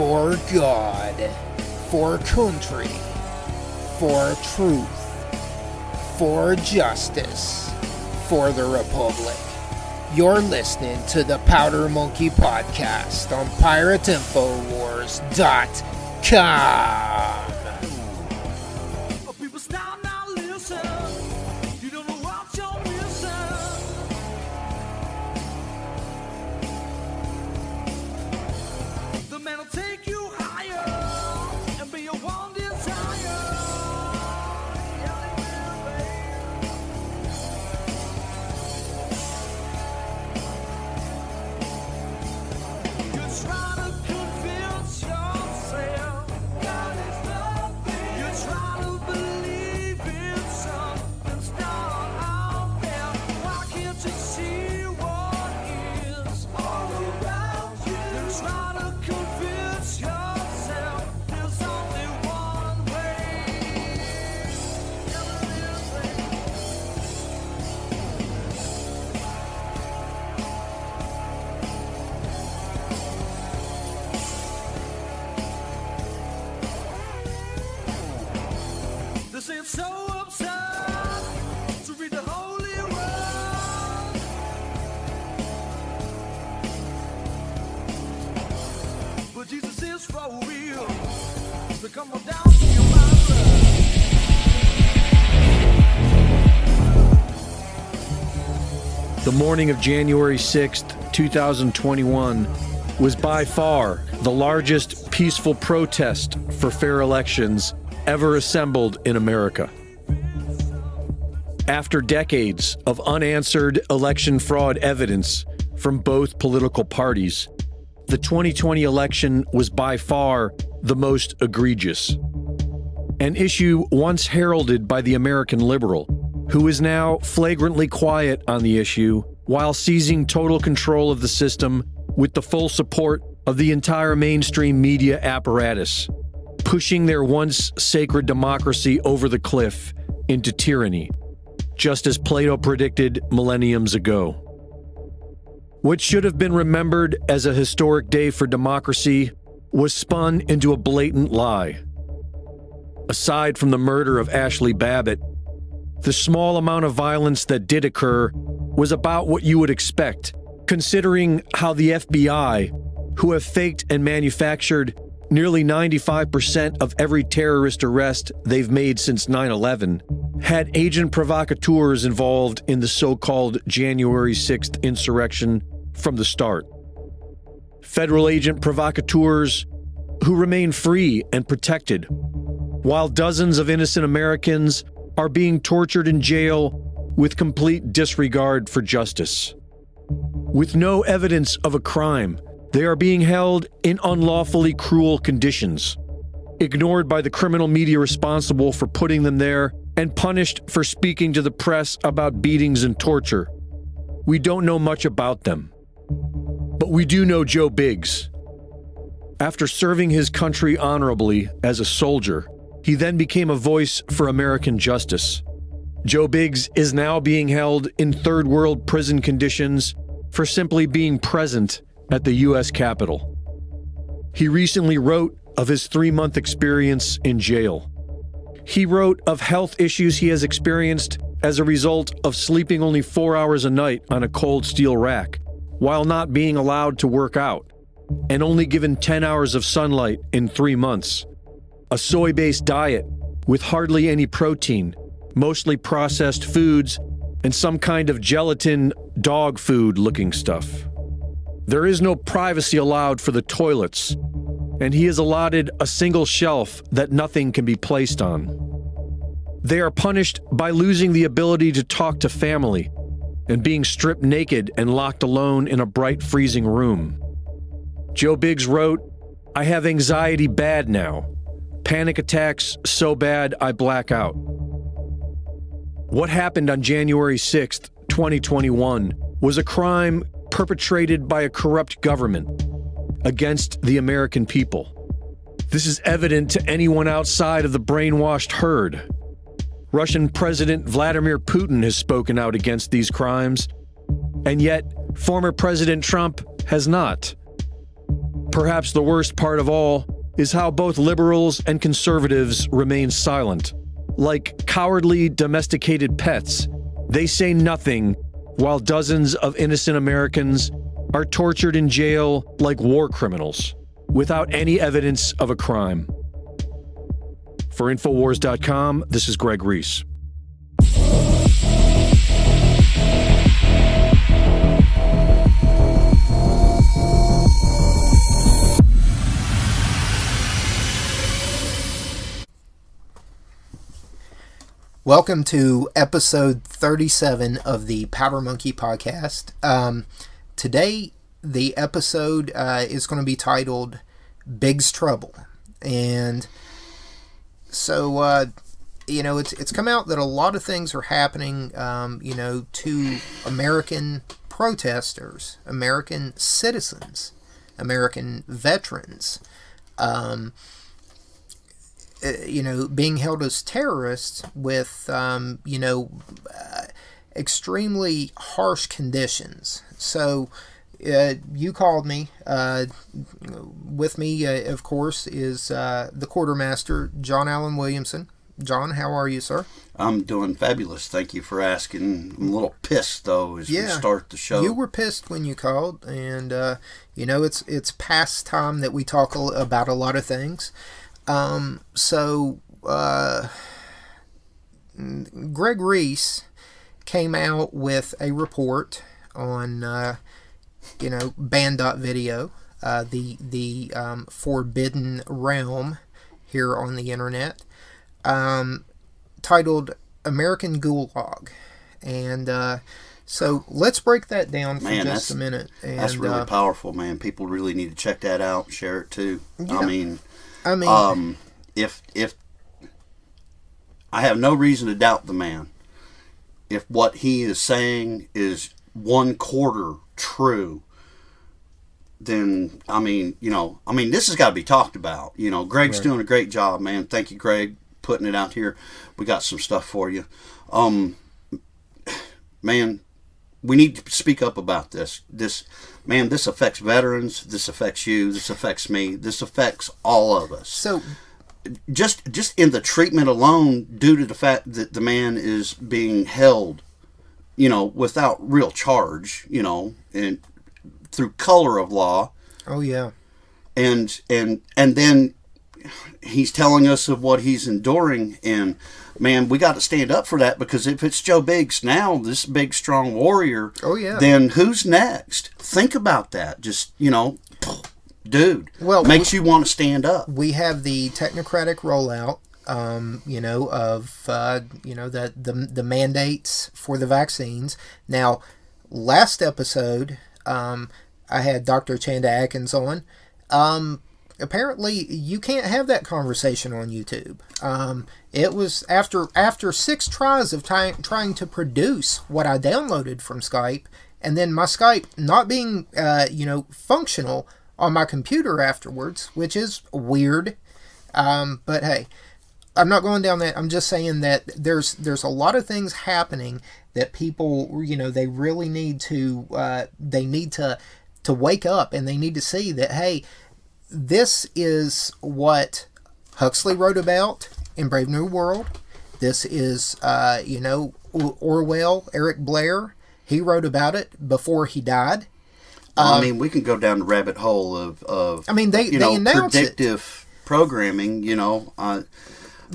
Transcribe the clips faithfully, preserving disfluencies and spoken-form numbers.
for God, for country, for truth, for justice, for the Republic. You're listening to the Powder Monkey Podcast on Pirate Info Wars dot com. The morning of January sixth, two thousand twenty-one was by far the largest peaceful protest for fair elections ever assembled in America. After decades of unanswered election fraud evidence from both political parties, the twenty twenty election was by far the most egregious. An issue once heralded by the American liberal, who is now flagrantly quiet on the issue while seizing total control of the system with the full support of the entire mainstream media apparatus, pushing their once sacred democracy over the cliff into tyranny, just as Plato predicted millenniums ago. What should have been remembered as a historic day for democracy was spun into a blatant lie. Aside from the murder of Ashli Babbitt, the small amount of violence that did occur was about what you would expect, considering how the F B I, who have faked and manufactured nearly ninety-five percent of every terrorist arrest they've made since nine eleven, had agent provocateurs involved in the so-called January sixth insurrection from the start. Federal agent provocateurs who remain free and protected, while dozens of innocent Americans are being tortured in jail with complete disregard for justice. With no evidence of a crime, they are being held in unlawfully cruel conditions, ignored by the criminal media responsible for putting them there, and punished for speaking to the press about beatings and torture. We don't know much about them, but we do know Joe Biggs. After serving his country honorably as a soldier, he then became a voice for American justice. Joe Biggs is now being held in third world prison conditions for simply being present at the U S Capitol. He recently wrote of his three-month experience in jail. He wrote of health issues he has experienced as a result of sleeping only four hours a night on a cold steel rack, while not being allowed to work out, and only given ten hours of sunlight in three months. A soy-based diet with hardly any protein, mostly processed foods, and some kind of gelatin, dog food-looking stuff. There is no privacy allowed for the toilets, and he is allotted a single shelf that nothing can be placed on. They are punished by losing the ability to talk to family and being stripped naked and locked alone in a bright, freezing room. Joe Biggs wrote, "I have anxiety bad now. Panic attacks so bad I black out." What happened on January sixth, twenty twenty-one was a crime perpetrated by a corrupt government against the American people. This is evident to anyone outside of the brainwashed herd. Russian President Vladimir Putin has spoken out against these crimes, and yet former President Trump has not. Perhaps the worst part of all is how both liberals and conservatives remain silent. Like cowardly domesticated pets, they say nothing while dozens of innocent Americans are tortured in jail like war criminals, without any evidence of a crime. For InfoWars dot com, this is Greg Reese. Welcome to episode thirty-seven of the Powder Monkey Podcast. Um, today, the episode uh, is going to be titled Big's Trouble. And so, uh, you know, it's it's come out that a lot of things are happening, um, you know, to American protesters, American citizens, American veterans, um you know, being held as terrorists with, um, you know, uh, extremely harsh conditions. So, uh, you called me. Uh, with me, uh, of course, is uh, the quartermaster, John Allen Williamson. John, how are you, sir? I'm doing fabulous. Thank you for asking. I'm a little pissed, though, as yeah, we start the show. You were pissed when you called, and, uh, you know, it's, it's past time that we talk about a lot of things. Um, so, uh, Greg Reese came out with a report on, uh, you know, Banned.Video, uh, the, the, um, Forbidden Realm here on the internet, um, titled American Gulag. And, uh, so let's break that down for man, just a minute. And, that's really uh, powerful, man. People really need to check that out and share it too. Yeah. I mean... I mean, um, if if I have no reason to doubt the man, if what he is saying is one quarter true, then I mean, you know, I mean, this has got to be talked about. You know, Greg's right. doing a great job, man. Thank you, Greg, putting it out here. We got some stuff for you, um, man. We need to speak up about this. This, man, this affects veterans. This affects you. This affects me. This affects all of us. So, just just in the treatment alone, due to the fact that the man is being held, you know, without real charge, you know, and through color of law. Oh yeah. And and and then he's telling us of what he's enduring, and man, we got to stand up for that, because if it's Joe Biggs now, this big strong warrior, oh yeah, then who's next? Think about that. Just, you know, dude, well, makes we, you want to stand up. We have the technocratic rollout, um, you know, of uh, you know, the, the the mandates for the vaccines. Now, last episode, um, I had Doctor Chanda Adkins on. Um, Apparently, you can't have that conversation on YouTube. Um, it was after after six tries of ty- trying to produce what I downloaded from Skype, and then my Skype not being, uh, you know, functional on my computer afterwards, which is weird. Um, but hey, I'm not going down that. I'm just saying that there's there's a lot of things happening that people, you know, they really need to uh, they need to to wake up, and they need to see that, hey, this is what Huxley wrote about in Brave New World. This is, uh, you know, Orwell, Eric Blair. He wrote about it before he died. Um, I mean, we can go down the rabbit hole of, of I mean, they, you they know, predictive it. programming, you know. Uh,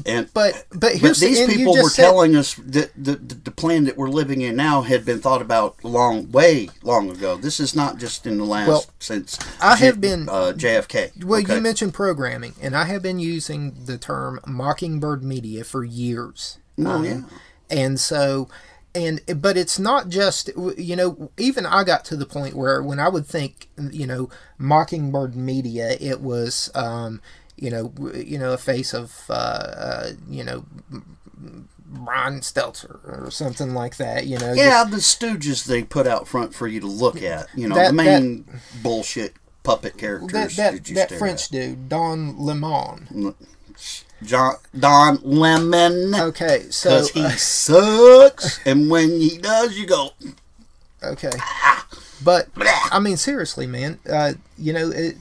and But, but, here's but these the, people were said, telling us that the, the, the plan that we're living in now had been thought about long, way long ago. This is not just in the last, well, since I J, have been, uh, J F K. Well, okay. You mentioned programming, and I have been using the term Mockingbird Media for years. Oh, um, yeah. And so, and but it's not just, you know, even I got to the point where when I would think, you know, Mockingbird Media, it was... Um, You know, you know, a face of, uh, uh, you know, Ryan Stelzer or something like that, you know. Yeah, just, the stooges they put out front for you to look at, you know, that, the main that, bullshit puppet characters. That, that, did you that French at? dude, Don Lemon. John, Don Lemon. Okay, so. Because he uh, sucks, and when he does, you go. Okay. Ah, but, I mean, seriously, man, uh, you know, it...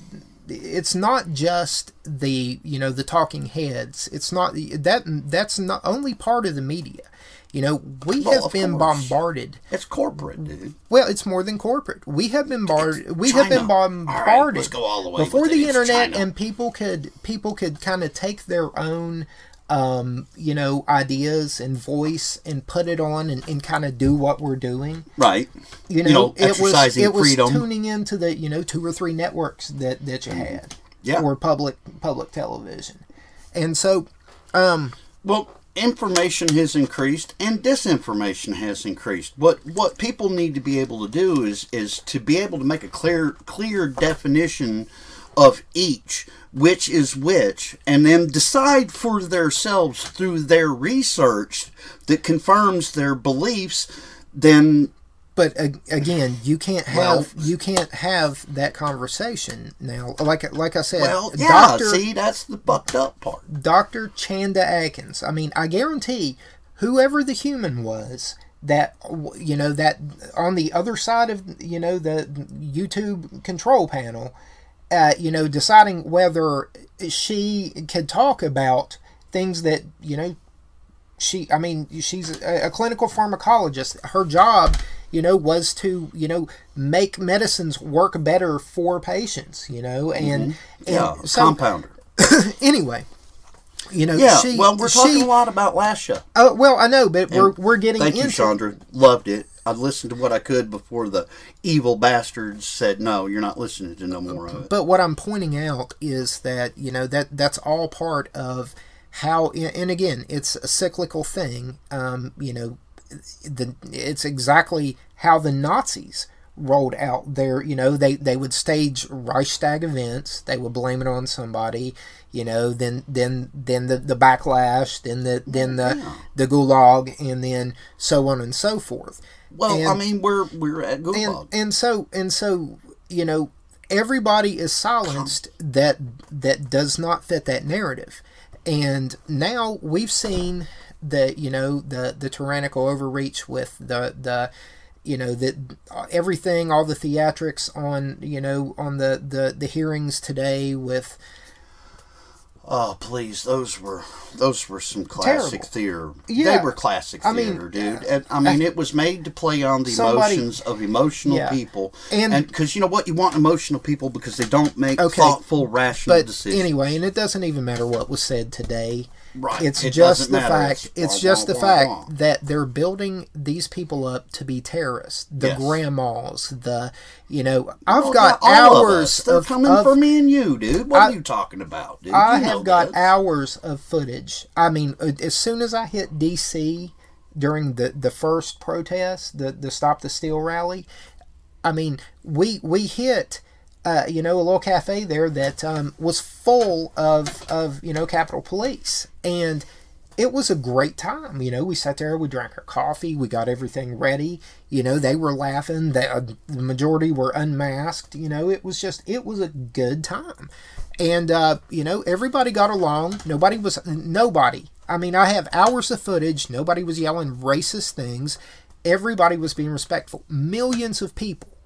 it's not just the, you know, the talking heads. It's not that that's not only part of the media. You know, we well, have been course. bombarded. It's corporate, dude. Well, it's more than corporate. We have been bombarded. It's we China. have been bombarded. All right, let's go all the way before the internet, China. and people could people could kind of take their own, um, you know, ideas and voice and put it on and, and kind of do what we're doing. Right. You know, you know it was it was freedom. tuning into the you know two or three networks that, that you had. Yeah. Or public public television, and so, um, well. Information has increased and disinformation has increased. What what people need to be able to do is is to be able to make a clear clear definition of each, which is which, and then decide for themselves through their research that confirms their beliefs. Then, but uh, again, you can't have well, you can't have that conversation now. Like like I said, well, yeah. Doctor, see, that's the fucked up part. Doctor Chanda Adkins. I mean, I guarantee whoever the human was that you know that on the other side of you know the YouTube control panel, uh, you know, deciding whether she could talk about things that you know she. I mean, she's a, a clinical pharmacologist. Her job. You know, was to, you know, make medicines work better for patients, you know, and... Mm-hmm. Yeah, and so, compounder. Anyway, you know, yeah, she... well, we're she, talking a lot about Lasha. Oh, uh, well, I know, but and we're we're getting thank into... Thank you, Chandra. Loved it. I listened to what I could before the evil bastards said, no, you're not listening to no more of it. But what I'm pointing out is that, you know, that that's all part of how... And again, it's a cyclical thing, um, you know, The, it's exactly how the Nazis rolled out their, you know, they, they would stage Reichstag events, they would blame it on somebody, you know, then then then the, the backlash, then the then the, yeah. the gulag, and then so on and so forth. Well, and, I mean, we're we're at gulag, and, and so and so you know, everybody is silenced that that does not fit that narrative, and now we've seen. The you know the the tyrannical overreach with the the you know the everything all the theatrics on you know on the the, the hearings today with oh please those were those were some classic terrible. theater yeah. they were classic I theater mean, dude yeah. and I mean I, it was made to play on the somebody, emotions of emotional yeah. people and because you know what you want emotional people because they don't make okay, thoughtful rational but decisions anyway and it doesn't even matter what was said today. Right. It's it just the fact. It's, it's just the fact that they're building these people up to be terrorists. The yes. grandmas. The you know. I've well, got hours of, us. They're of coming of, for me and you, dude. What I, are you talking about, dude? I you have got this. hours of footage. I mean, as soon as I hit D C during the, the first protest, the the Stop the Steal rally, I mean, we we hit. Uh, you know, a little cafe there that um, was full of, of, you know, Capitol Police. And it was a great time. You know, we sat there, we drank our coffee, we got everything ready. You know, they were laughing. They, uh, the majority were unmasked. You know, it was just, it was a good time. And, uh, you know, everybody got along. Nobody was, nobody. I mean, I have hours of footage. Nobody was yelling racist things. Everybody was being respectful. Millions of people,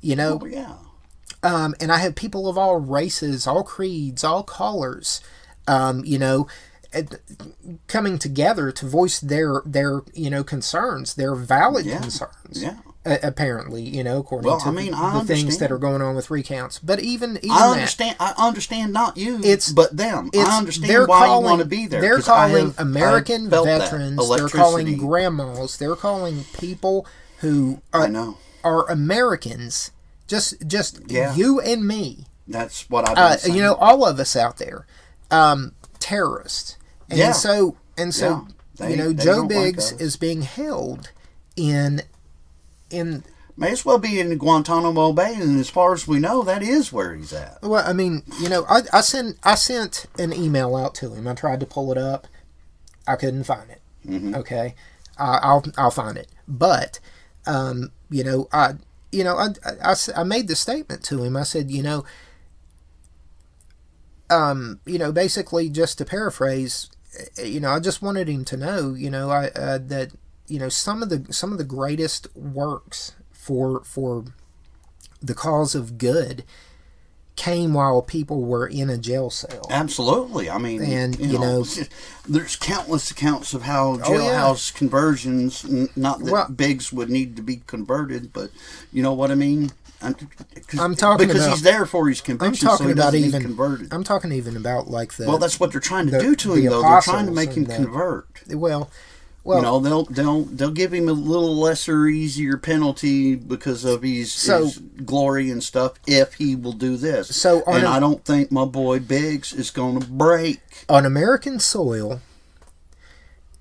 you know. Oh, yeah. Um, and I have people of all races, all creeds, all colors, um, you know, coming together to voice their, their you know, concerns, their valid yeah. concerns, yeah. Uh, apparently, you know, according well, to I mean, the, I the things that are going on with recounts. But even, even I understand, that, I understand not you, it's, but them. It's, I understand why calling, you want to be there. They're calling have, American veterans, they're calling grandmas, they're calling people who are, I know. are Americans. Just, just yeah. you and me. That's what I've been saying. Uh, you know, all of us out there, um, terrorists, and yeah. so and so. Yeah. They, you know, Joe Biggs like is being held in, in. May as well be in Guantanamo Bay, and as far as we know, that is where he's at. Well, I mean, you know, I, I sent I sent an email out to him. I tried to pull it up. I couldn't find it. Mm-hmm. Okay, I, I'll I'll find it. But, um, you know, I. You know, I, I, I made the statement to him. I said, you know, um, you know, basically just to paraphrase, you know, I just wanted him to know, you know, I uh, that you know some of the some of the greatest works for for the cause of good came while people were in a jail cell. Absolutely. I mean, and you, you know, know, there's countless accounts of how jailhouse oh, yeah. conversions, not that well, Biggs would need to be converted, but you know what I mean? I'm, I'm talking because about, he's there for his conviction, I'm talking so he about doesn't even, need converted. I'm talking even about like the... Well, that's what they're trying to the, do to him, the though. They're trying to make him the, convert. Well... Well, you know, they'll they'll they'll give him a little lesser, easier penalty because of his, so, his glory and stuff if he will do this. So, and a, I don't think my boy Biggs is going to break on American soil.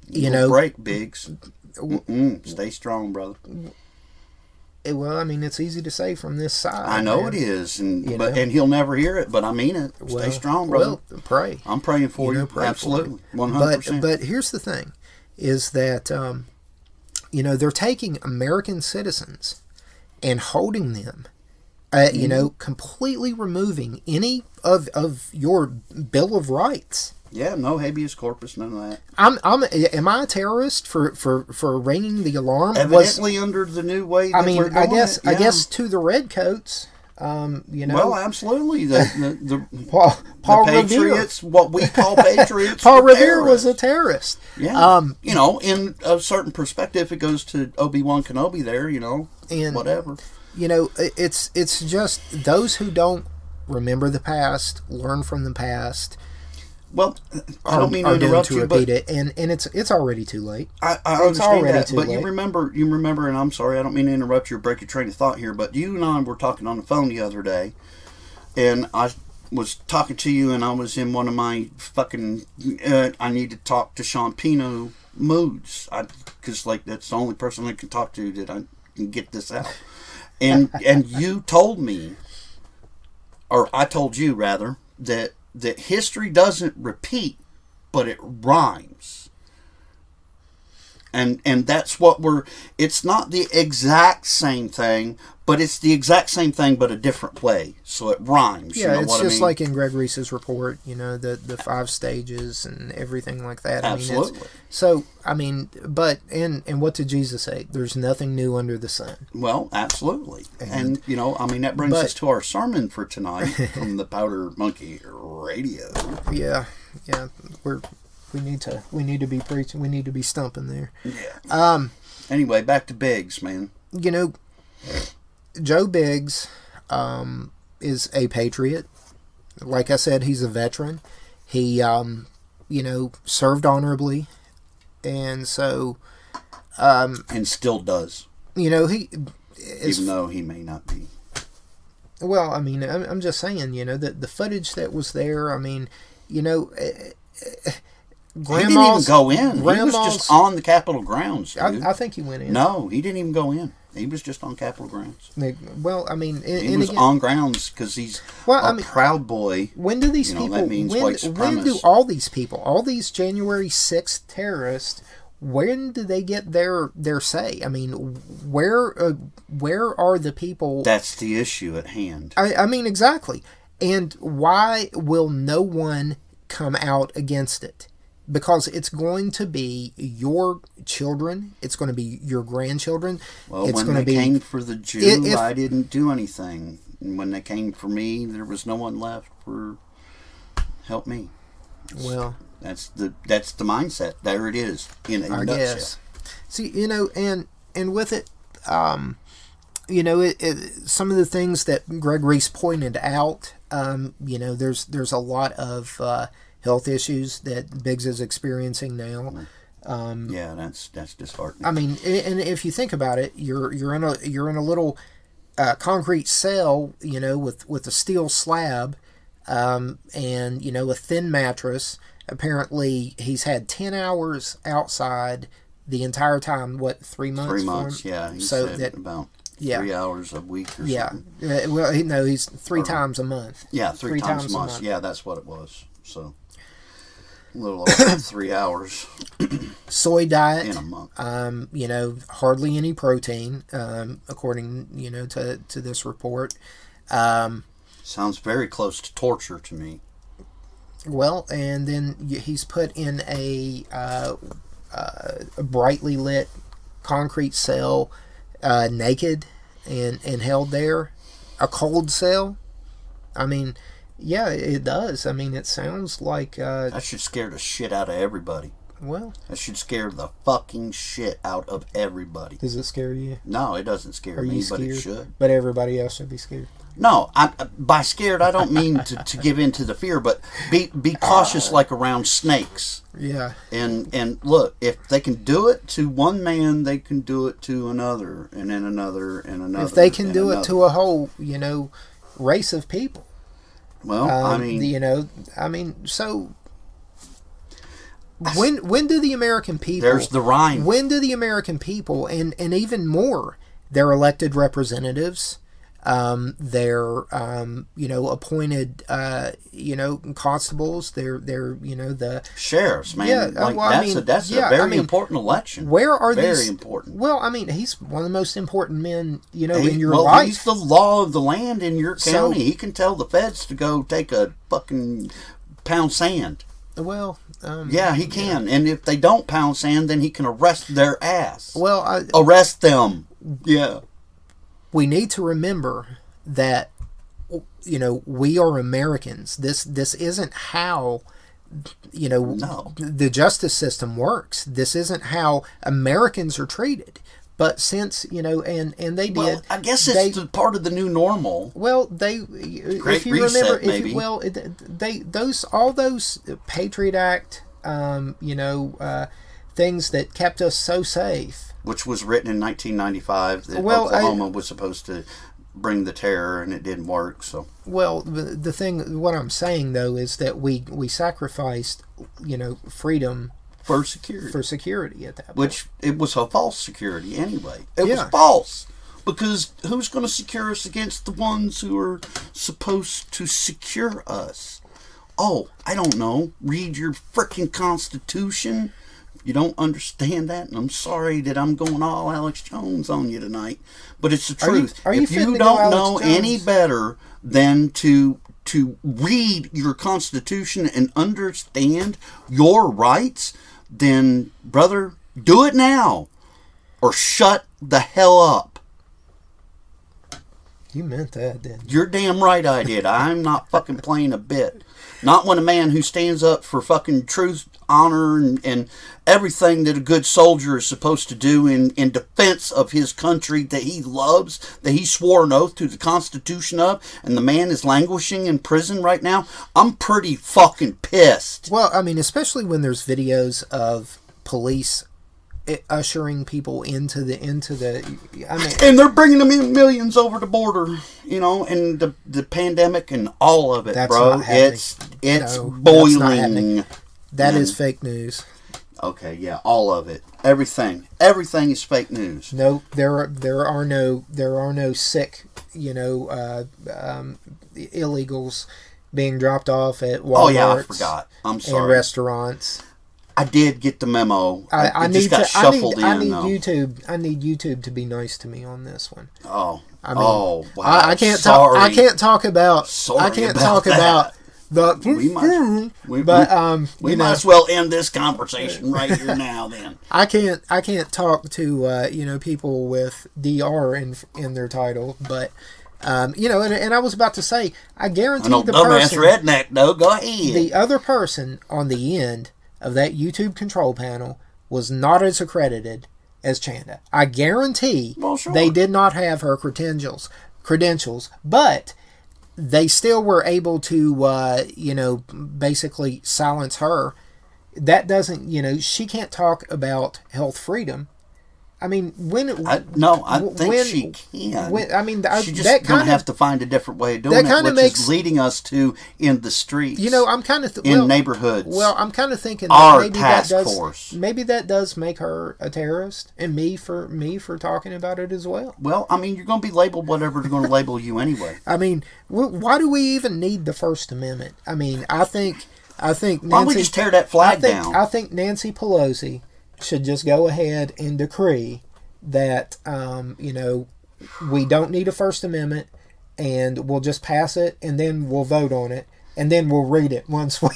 You, you know, break Biggs. Mm-mm, stay strong, brother. Well, I mean, it's easy to say from this side. I know man. it is, and you but know? and he'll never hear it. But I mean it. Stay well, strong, brother. Well, pray. I'm praying for you. you. Know, pray Absolutely, one hundred percent. But here's the thing. Is that, um, you know, they're taking American citizens and holding them, uh, mm-hmm. you know, completely removing any of of your Bill of Rights. Yeah, no habeas corpus, none of that. I'm, I'm, am I a terrorist for, for, for ringing the alarm? Evidently Was, under the new way that I mean, we're going I guess, yeah. I guess to the redcoats... Um, you know, well, absolutely. The the, the, Paul, Paul the Patriots, Revere. what we call Patriots. Paul Revere was a terrorist. Yeah. Um, you know, in a certain perspective, it goes to Obi-Wan Kenobi. There, you know, and whatever. You know, it's it's just those who don't remember the past, learn from the past. Well, I don't mean to interrupt you, but it. And, and it's it's already too late. I, I it's understand that, but late. you remember, you remember, and I'm sorry, I don't mean to interrupt you or break your train of thought here, but you and I were talking on the phone the other day, and I was talking to you, and I was in one of my fucking, uh, I need to talk to Sean Pino moods, because like that's the only person I can talk to that I can get this out. And, and you told me, or I told you, rather, that that history doesn't repeat, but it rhymes. And and that's what we're... It's not the exact same thing, but it's the exact same thing, but a different way. So it rhymes. Yeah, you know it's what just I mean? like in Greg Reese's report, you know, the, the five stages and everything like that. Absolutely. I mean, it's, so, I mean, but... And, and what did Jesus say? There's nothing new under the sun. Well, absolutely. And, and you know, I mean, that brings but, us to our sermon for tonight from the Powder Monkey Radio. Yeah, yeah, we're... We need to we need to be preaching. We need to be stumping there. Yeah. Um. Anyway, back to Biggs, man. You know, Joe Biggs um, is a patriot. Like I said, he's a veteran. He, um, you know, served honorably, and so. Um, and still does. You know he. Even though he may not be. Well, I mean, I'm, I'm just saying, you know, that the footage that was there. I mean, you know. Uh, Grandma's, he didn't even go in. Grandma's, he was just on the Capitol grounds, dude. I, I think he went in. No, he didn't even go in. He was just on Capitol grounds. Well, I mean... And, he and was again, on grounds because he's well, a I mean, proud boy. When do these you people... Know, that means when, white supremacists. When do all these people, all these January sixth terrorists, when do they get their, their say? I mean, where uh, where are the people... That's the issue at hand. I, I mean, exactly. And why will no one come out against it? Because it's going to be your children. It's going to be your grandchildren. Well, it's when going they to be, came for the Jew, if, I didn't do anything. And when they came for me, there was no one left for help me. That's, well, that's the that's the mindset. There it is. In a I nutshell. guess. See, you know, and and with it, um, you know, it, it, some of the things that Greg Reese pointed out. Um, you know, there's there's a lot of. Uh, Health issues that Biggs is experiencing now. Um, yeah, that's that's disheartening. I mean, and if you think about it, you're you're in a you're in a little uh, concrete cell, you know, with, with a steel slab, um, and you know, a thin mattress. Apparently, he's had ten hours outside the entire time. What three months? Three months. Yeah. He so said that about yeah. three hours a week. Or yeah. Something. Uh, well, no, he's three or, times a month. Yeah, three, three times, times a month. month. Yeah, that's what it was. So. Little over three hours. Soy diet in a month. Um, you know, hardly any protein, um, according you know to to this report. Um, Sounds very close to torture to me. Well, and then he's put in a, uh, uh, a brightly lit concrete cell, uh, naked, and and held there, a cold cell. I mean, yeah, it does. I mean, it sounds like... Uh, that should scare the shit out of everybody. Well... That should scare the fucking shit out of everybody. Does it scare you? No, it doesn't scare me, but it should. But everybody else should be scared. No, I, by scared, I don't mean to, to give in to the fear, but be be cautious uh, like around snakes. Yeah. And and look, if they can do it to one man, they can do it to another, and then another, and another. If they can do another. It to a whole, you know, race of people. Well, um, I mean... You know, I mean, so... When when do the American people... There's the rhyme. When do the American people, and, and even more, their elected representatives... Um, their, um, you know, appointed, uh, you know, constables, they're, they're, you know, the sheriffs, man. Yeah, like, well, that's I mean, a, that's yeah, a very I mean, important election. Where are very these? Very important. Well, I mean, he's one of the most important men, you know, he, in your well, life. He's the law of the land in your so, county. He can tell the feds to go take a fucking pound sand. Well, um, yeah, he can. Yeah. And if they don't pound sand, then he can arrest their ass. Well, I, arrest them. Yeah. We need to remember that, you know, we are Americans. This this isn't how, you know, no. the justice system works. This isn't how Americans are treated. But since, you know, and, and they did. Well, I guess it's they, the part of the new normal. Well, they, Great if you reset, remember, if maybe. You, well, they those all those Patriot Act, um, you know, uh, things that kept us so safe. Which was written in nineteen ninety-five that well, Oklahoma I, was supposed to bring the terror, and it didn't work. So well, the thing, what I'm saying though, is that we we sacrificed, you know, freedom for security. For security at that point. Which it was a false security anyway. It yeah. was false because who's going to secure us against the ones who are supposed to secure us? Oh, I don't know. Read your frickin' Constitution. You don't understand that, and I'm sorry that I'm going all Alex Jones on you tonight, but it's the truth. Are you, are if you, you don't know Jones? Any better than to to read your Constitution and understand your rights, then, brother, do it now, or shut the hell up. You meant that, didn't you? You're damn right I did. I'm not fucking playing a bit. Not when a man who stands up for fucking truth, honor, and, and everything that a good soldier is supposed to do in, in defense of his country that he loves, that he swore an oath to the Constitution of, and the man is languishing in prison right now, I'm pretty fucking pissed. Well, I mean, especially when there's videos of police ushering people into the, into the, I mean... And they're bringing them in millions over the border, you know, and the the pandemic and all of it, that's bro. It's, it's no, boiling. That's That mm. is fake news. Okay, yeah, all of it, everything, everything is fake news. No, there are there are no there are no sick, you know, uh, um, illegals being dropped off at Walmart. Oh yeah, I forgot. I'm sorry. And restaurants. I did get the memo. I, I it need just got to, shuffled I need, in. I need though. YouTube. I need YouTube to be nice to me on this one. Oh, I mean, oh, wow. I, I can't sorry. talk. I can't talk about. Sorry I can't about talk that. about. But we might, we, but, um, we you know, might as well end this conversation right here now. Then I can't I can't talk to uh, you know, people with D R in in their title, but um, you know, and, and I was about to say, I guarantee I the person, redneck, though. Go ahead. The other person on the end of that YouTube control panel was not as accredited as Chanda. I guarantee well, sure. they did not have her credentials credentials, but. They still were able to, uh, you know, basically silence her. That doesn't, you know, she can't talk about health freedom. I mean, when... I, no, I think when, she can. When, I mean, I, she's just going to have to find a different way of doing that it, which makes, is leading us to in the streets. You know, I'm kind of... Th- in well, neighborhoods. Well, I'm kind of thinking... Our maybe task that does, force. Maybe that does make her a terrorist, and me for me for talking about it as well. Well, I mean, you're going to be labeled whatever they're going to label you anyway. I mean, why do we even need the First Amendment? I mean, I think... I think Nancy, why don't we just tear that flag I think, down? I think Nancy Pelosi... should just go ahead and decree that, um, you know, we don't need a First Amendment, and we'll just pass it, and then we'll vote on it, and then we'll read it once we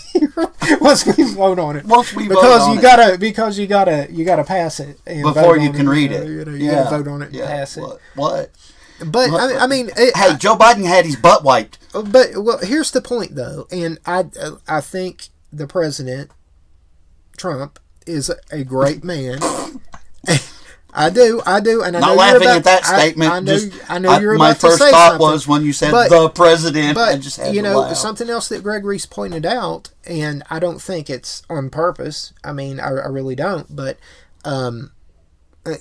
once we vote on it. Once we because vote on you it. gotta because you gotta you gotta pass it and before vote you on can it, read you know, it. You know, you yeah. gotta vote on it and yeah. pass it. What? what? But well, I, I mean, it, hey, I, Joe Biden had his butt wiped. But well, here's the point, though, and I I think the president Trump is a great man. I do, I do, and I not know laughing about, at that I, statement. I know, just, I know you're I, about to say something. My first thought was when you said but, the president. But I just had you to know laugh. Something else that Greg Reese pointed out, and I don't think it's on purpose. I mean, I, I really don't. But, um, I,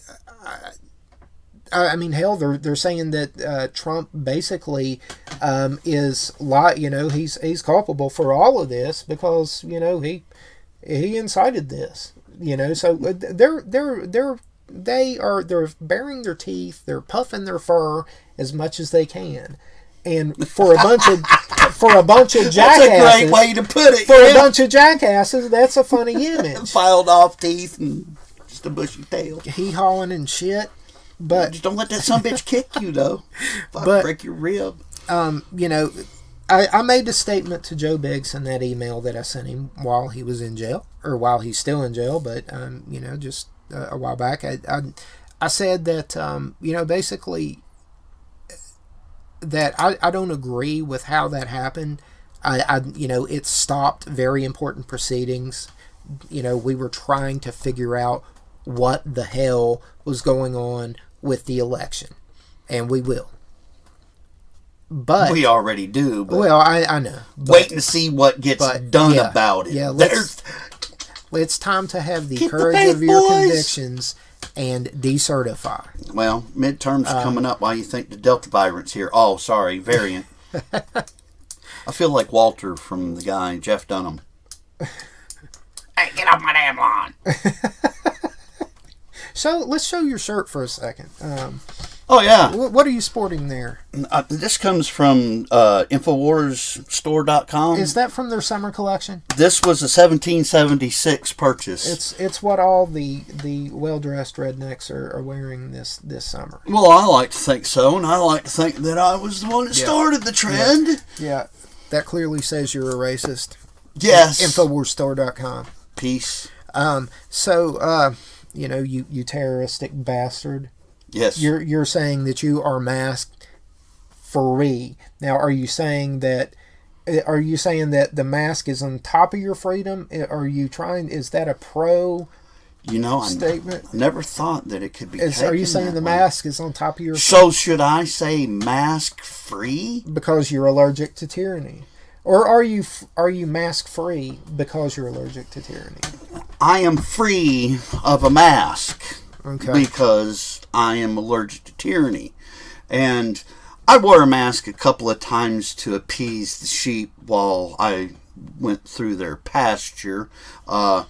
I, I mean, hell, they're they're saying that uh, Trump basically um, is li- You know, he's he's culpable for all of this because you know he he incited this. You know, so they're they're they're. They are, they're baring their teeth, they're puffing their fur as much as they can. And for a bunch of, for a bunch of jackasses. That's a great way to put it. For yeah. a bunch of jackasses, that's a funny image. Filed off teeth and just a bushy tail. Hee hawing and shit. But just don't let that sumbitch kick you, though. But, break your rib. Um, you know, I, I made a statement to Joe Biggs in that email that I sent him while he was in jail, or while he's still in jail, but, um, you know, just. Uh, a while back, I, I, I said that, um, you know, basically that I, I don't agree with how that happened. I, I, you know, it stopped very important proceedings. You know, we were trying to figure out what the hell was going on with the election, and we will. But we already do. But well, I, I know. But, wait and see what gets but, done yeah, about it. Yeah, let's... It's time to have the Keep courage the faith, of your boys. Convictions and decertify. Well, midterms are um, coming up. Why do you think the Delta variant's here? Oh, sorry, variant. I feel like Walter from the guy, Jeff Dunham. Hey, get off my damn lawn. So, let's show your shirt for a second. Um, oh, yeah. What, what are you sporting there? Uh, this comes from uh, Infowars Store dot com. Is that from their summer collection? This was a seventeen seventy-six purchase. It's it's what all the, the well-dressed rednecks are, are wearing this, this summer. Well, I like to think so, and I like to think that I was the one that yeah. started the trend. Yeah. yeah, that clearly says you're a racist. Yes. Infowars Store dot com. Peace. Um. So... Uh, You know, you, you terroristic bastard. Yes. You're you're saying that you are masked free. Now, are you saying that? Are you saying that the mask is on top of your freedom? Are you trying? Is that a pro? You know, statement. I, n- I never thought that it could be. Is, are you saying the way. mask is on top of your? So freedom? Should I say mask free? Because you're allergic to tyranny, or are you are you mask free because you're allergic to tyranny? I am free of a mask okay. because I am allergic to tyranny. And I wore a mask a couple of times to appease the sheep while I went through their pasture. Uh,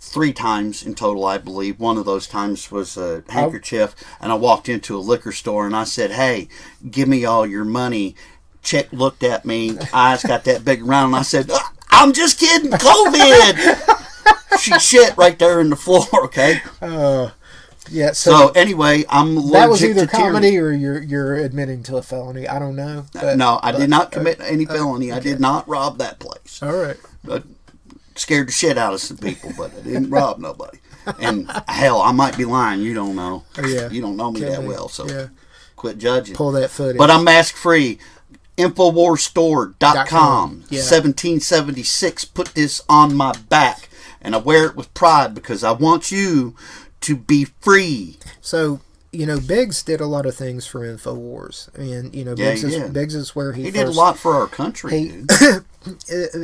three times in total, I believe. One of those times was a handkerchief, and I walked into a liquor store and I said, "Hey, give me all your money." Chick looked at me, eyes got that big round, and I said, "I'm just kidding, COVID!" She shit right there in the floor, okay? Uh, yeah. So, so anyway, I'm allergic to tyranny. That was either comedy tyranny. or you're you're admitting to a felony. I don't know. But, no, I but, did not commit uh, any felony. Uh, okay. I did not rob that place. All right. I scared the shit out of some people, but I didn't rob nobody. And hell, I might be lying. You don't know. Oh, yeah. You don't know me Can that be. well, so yeah. quit judging. Pull that footage. But I'm mask free. Infowars Store dot com. Yeah. seventeen seventy-six. Put this on my back. And I wear it with pride because I want you to be free. So, you know, Biggs did a lot of things for InfoWars. And, you know, yeah, Biggs, yeah. Is, Biggs is where he He first, did a lot for our country, he, dude.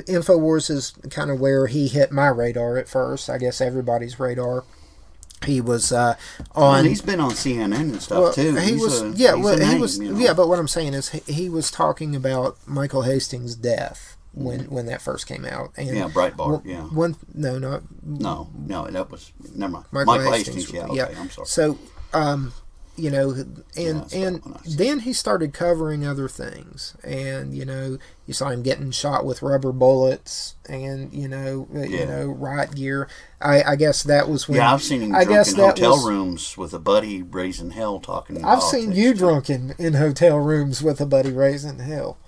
InfoWars is kind of where he hit my radar at first. I guess everybody's radar. He was uh, on... And he's been on C N N and stuff, well, too. He he's was... A, yeah, well, name, he was, you know? yeah, but what I'm saying is he, he was talking about Michael Hastings' death. When when that first came out, and yeah, Breitbart, yeah, one no, no, no, no, that was never mind. Michael, Michael Hastings, Hastings, yeah, okay, yeah, I'm sorry. So, um, you know, and yeah, and then he started covering other things, and you know, you saw him getting shot with rubber bullets, and you know, yeah. you know, riot gear. I, I guess that was when. Yeah, I've seen him drunk in hotel was, rooms with a buddy raising hell talking. I've seen you too. drunk in, in hotel rooms with a buddy raising hell.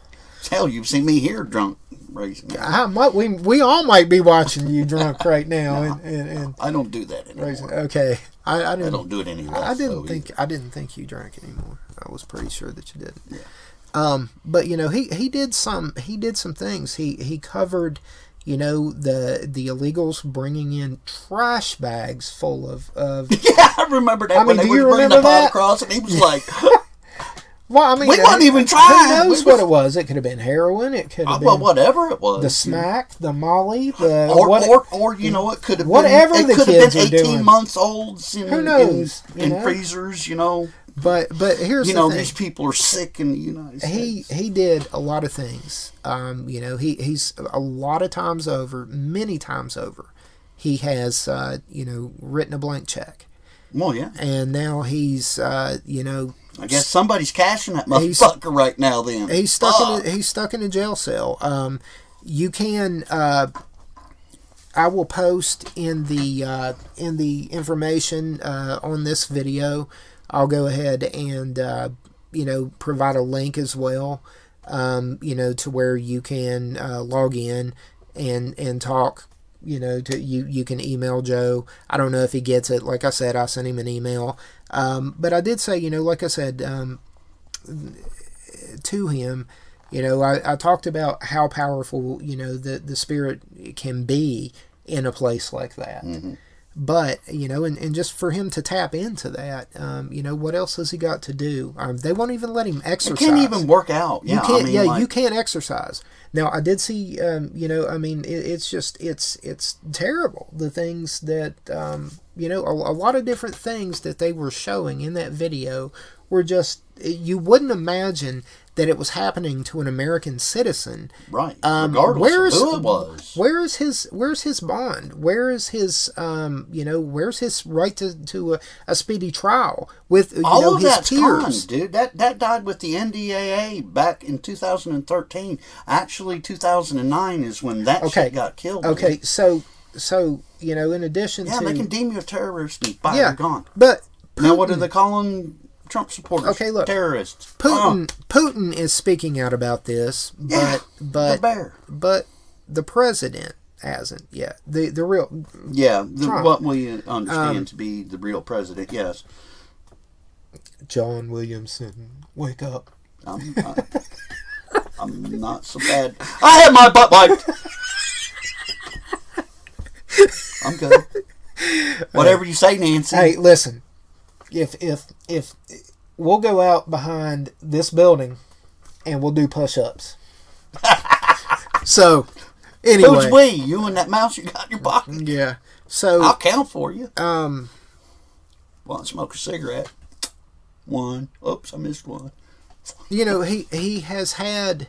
Hell, you've seen me here drunk. right now. I might, we we all might be watching you drunk right now. no, and, and, and I don't do that anymore. Raising, okay, I I, didn't, I don't do it anymore. I didn't so think either. I didn't think you drank anymore. I was pretty sure that you didn't. Yeah. Um, but you know he, he did some he did some things. He he covered, you know, the the illegals bringing in trash bags full of of. Yeah, I remember that. I when mean, they do you remember the that? Across, and he was like. Well, I mean, we weren't even trying. Who knows we what was... it was? It could have been heroin. It could have uh, been well, whatever it was. The smack, the Molly, the or what, or, or you know, it could have whatever been, it the could kids have been eighteen are doing. Months olds. In, who knows? In, in, you know? In freezers, you know. But but here's you the know thing. These people are sick in the United States. He he did a lot of things. Um, you know, he he's a lot of times over, many times over, he has uh, you know written a blank check. Well, yeah. And now he's uh, you know. I guess somebody's cashing that motherfucker right now. Then he's stuck oh. in a, he's stuck in a jail cell. Um, you can uh, I will post in the uh, in the information uh, on this video. I'll go ahead and uh, you know provide a link as well. Um, you know to where you can uh, log in and and talk. You know to you you can email Joe. I don't know if he gets it. Like I said, I sent him an email. Um, but I did say, you know, like I said, um, to him, you know, I, I talked about how powerful, you know, the, the spirit can be in a place like that. Mm-hmm. But, you know, and, and just for him to tap into that, um, you know, what else has he got to do? Um, they won't even let him exercise. You can't even work out. Yeah, you can't, I mean, yeah, like... you can't exercise. Now, I did see, um, you know, I mean, it, it's just, it's it's terrible. The things that, um, you know, a, a lot of different things that they were showing in that video were just, you wouldn't imagine that it was happening to an American citizen. Right. Um, Regardless where's, of who it was. Where is his, where's his bond? Where is his, um, you know, where's his right to, to a, a speedy trial with, you All know, of his that's peers? Gone, dude. That, that died with the N D A A back in two thousand thirteen. Actually, two thousand nine is when that okay. shit got killed. Okay, dude. so, so you know, in addition yeah, to... Yeah, they can deem you a terrorist and fire yeah, gone. But Putin, now what do they call him? Trump supporters, okay, look, terrorists. Putin, oh. Putin is speaking out about this, but yeah, but the bear. but the president hasn't yet. The the real yeah, the, what we understand um, to be the real president. Yes, John Williamson, wake up! I'm not, I'm not so bad. I had my butt wiped. I'm good. Whatever you say, Nancy. Hey, listen. If if if we'll go out behind this building and we'll do push-ups. So anyway, who's we? You and that mouse you got in your pocket. Yeah. So I'll count for you. Um. Well, I smoke a cigarette. One. Oops, I missed one. You know he he has had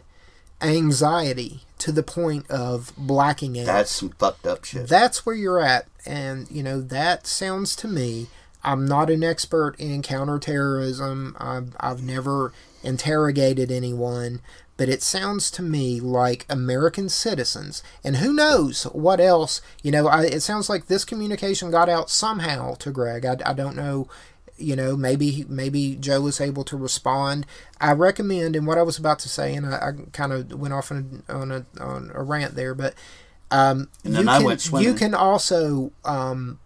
anxiety to the point of blacking out. That's some fucked up shit. That's where you're at, and you know that sounds to me. I'm not an expert in counterterrorism. I've, I've never interrogated anyone, but it sounds to me like American citizens, and who knows what else, you know, I, it sounds like this communication got out somehow to Greg. I, I don't know, you know, maybe maybe Joe was able to respond. I recommend, and what I was about to say, and I, I kind of went off on a, on a, on a rant there, but um, and then you, I can, went swimming. You can also... Um,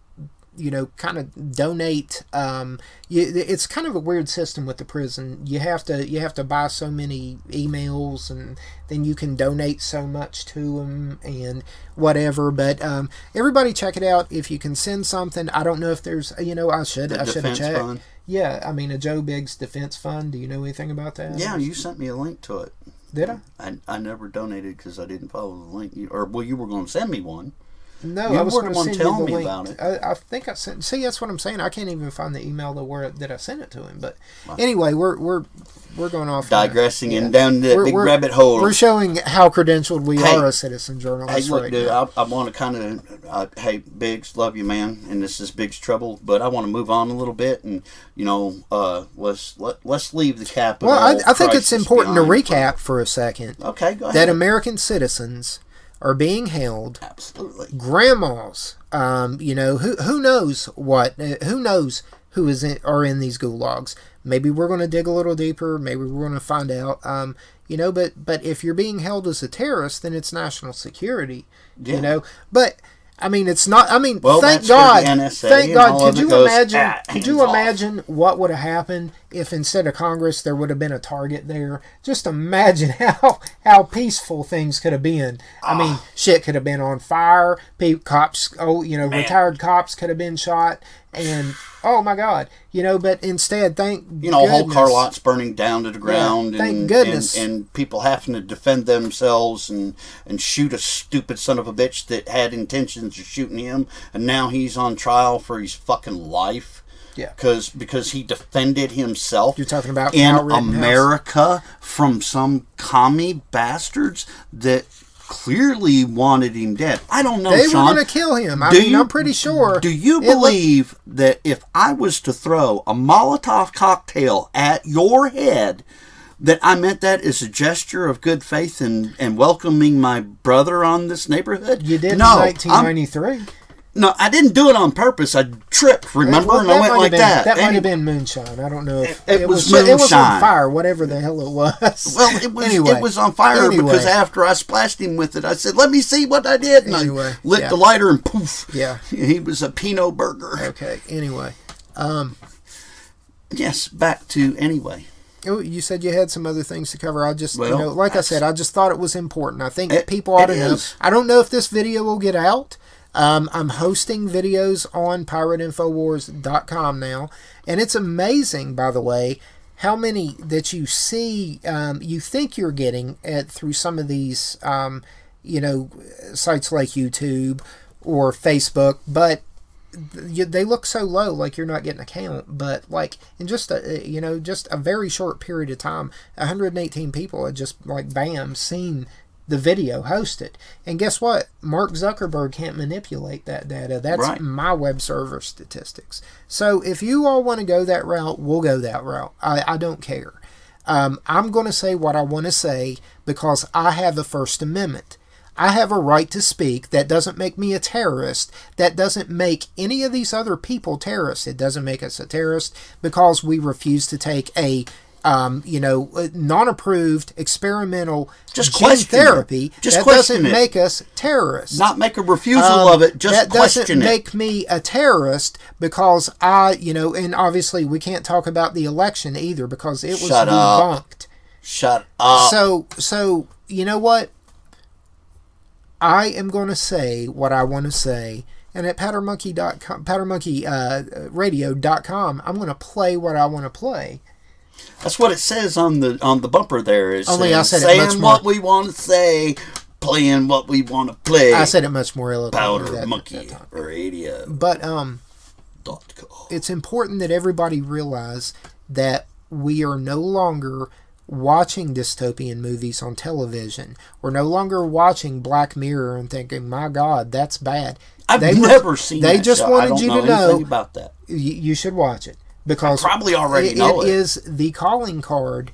you know, kind of donate. Um, you, it's kind of a weird system with the prison. You have to you have to buy so many emails, and then you can donate so much to them and whatever. But um, everybody, check it out. If you can send something, I don't know if there's. You know, I should the I should have checked. Fund. Yeah, I mean a Joe Biggs defense fund. Do you know anything about that? Yeah, you sent me a link to it. Did I? I, I never donated because I didn't follow the link. You, or well, you were going to send me one. No, you I was going to send tell you the me link. About it. I, I think I sent. See, that's what I'm saying. I can't even find the email that where that I sent it to him. But wow. anyway, we're we're we're going off digressing and yeah. down the big rabbit hole. We're showing how credentialed we hey, are as citizen journalists. Hey, look, right dude, now. I, I want to kind of. Hey, Biggs, love you, man. And this is Biggs Trouble, but I want to move on a little bit, and you know, uh, let's let, let's leave the Capitol. Well, I, I think it's important to recap for a second. Okay, go ahead. That American citizens. Are being held. Absolutely. Grandmas, um, you know, who who knows what, who knows who is in, are in these gulags. Maybe we're going to dig a little deeper. Maybe we're going to find out. Um, you know, but but if you're being held as a terrorist, then it's national security. Yeah. You know, but I mean, it's not. I mean, well, thank God. Thank God. Could you imagine? Could you imagine what would have happened if instead of Congress there would have been a target there? Just imagine how how peaceful things could have been. I mean, shit could have been on fire. People, cops. Oh, you know, retired cops could have been shot. And oh my God, you know. But instead, thank you know, whole car lots burning down to the ground. Yeah, thank and, goodness, and, and people having to defend themselves and and shoot a stupid son of a bitch that had intentions of shooting him, and now he's on trial for his fucking life. Yeah, because because he defended himself. You're talking about in America from some commie bastards that clearly wanted him dead. I don't know, They Sean, were going to kill him. I mean, you, I'm pretty sure. Do you believe looked... that if I was to throw a Molotov cocktail at your head, that I meant that as a gesture of good faith and, and welcoming my brother on this neighborhood? You did no, in nineteen ninety-three. I'm, no, I didn't do it on purpose. I tripped, remember? Well, and I went like been, that. That and might have been moonshine. I don't know if... It, it was, was moonshine. It was on fire, whatever the hell it was. Well, it was, anyway. It was on fire anyway. Because after I splashed him with it, I said, let me see what I did. And anyway, I lit yeah. the lighter and poof. Yeah. He was a Pinot burger. Okay, anyway. Um, yes, back to anyway. You said you had some other things to cover. I just, well, you know, like I said, I just thought it was important. I think it, people ought to know. Is. I don't know if this video will get out. Um, I'm hosting videos on Pirate Info Wars dot com now, and it's amazing, by the way, how many that you see, um, you think you're getting at through some of these, um, you know, sites like YouTube or Facebook, but they look so low, like you're not getting a count. But like in just a, you know, just a very short period of time, one hundred eighteen people had just like bam seen the video hosted. And guess what? Mark Zuckerberg can't manipulate that data. That's right. My web server statistics. So if you all want to go that route, we'll go that route. I, I don't care. Um, I'm going to say what I want to say because I have the First Amendment. I have a right to speak. That doesn't make me a terrorist. That doesn't make any of these other people terrorists. It doesn't make us a terrorist because we refuse to take a Um, you know, non-approved experimental just gene therapy. Just that doesn't it. make us terrorists. Not make a refusal um, of it. Just that question doesn't it. make me a terrorist because I, you know, and obviously we can't talk about the election either because it was Shut debunked. Up. Shut up. So, so you know what? I am going to say what I want to say. And at Patter Monkey dot com, Patter Monkey Radio dot com, I'm going to play what I want to play. That's what it says on the on the bumper there. Is Only saying, I said saying it much more. what we want to say, playing what we want to play. I said it much more eloquently. Powder Monkey Radio. But um, dot com. It's important that everybody realize that we are no longer watching dystopian movies on television. We're no longer watching Black Mirror and thinking, my God, that's bad. I've they never were, seen. They that just show. wanted I don't you know to know about that. You, you should watch it. Because I probably already it, know it. It is the calling card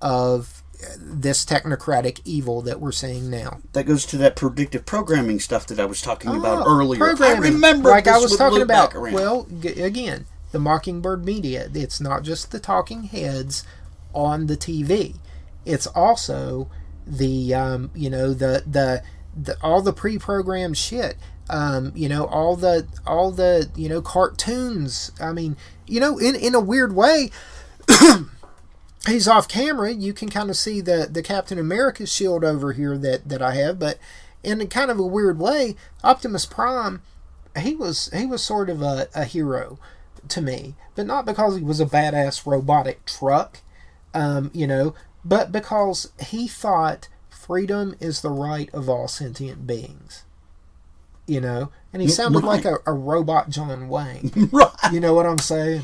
of this technocratic evil that we're seeing now. That goes to that predictive programming stuff that I was talking oh, about earlier. Programming. I remember like this I was talking about. Well, g- again, the Mockingbird Media. It's not just the talking heads on the T V. It's also the um, you know the, the the all the pre-programmed shit. Um, you know all the all the you know cartoons. I mean. You know, in, in a weird way, he's off camera. You can kind of see the, the Captain America shield over here that, that I have. But in a kind of a weird way, Optimus Prime, he was he was sort of a, a hero to me. But not because he was a badass robotic truck, um, you know, but because he thought freedom is the right of all sentient beings. You know, and he sounded right. like a, a robot John Wayne. Right. You know what I'm saying?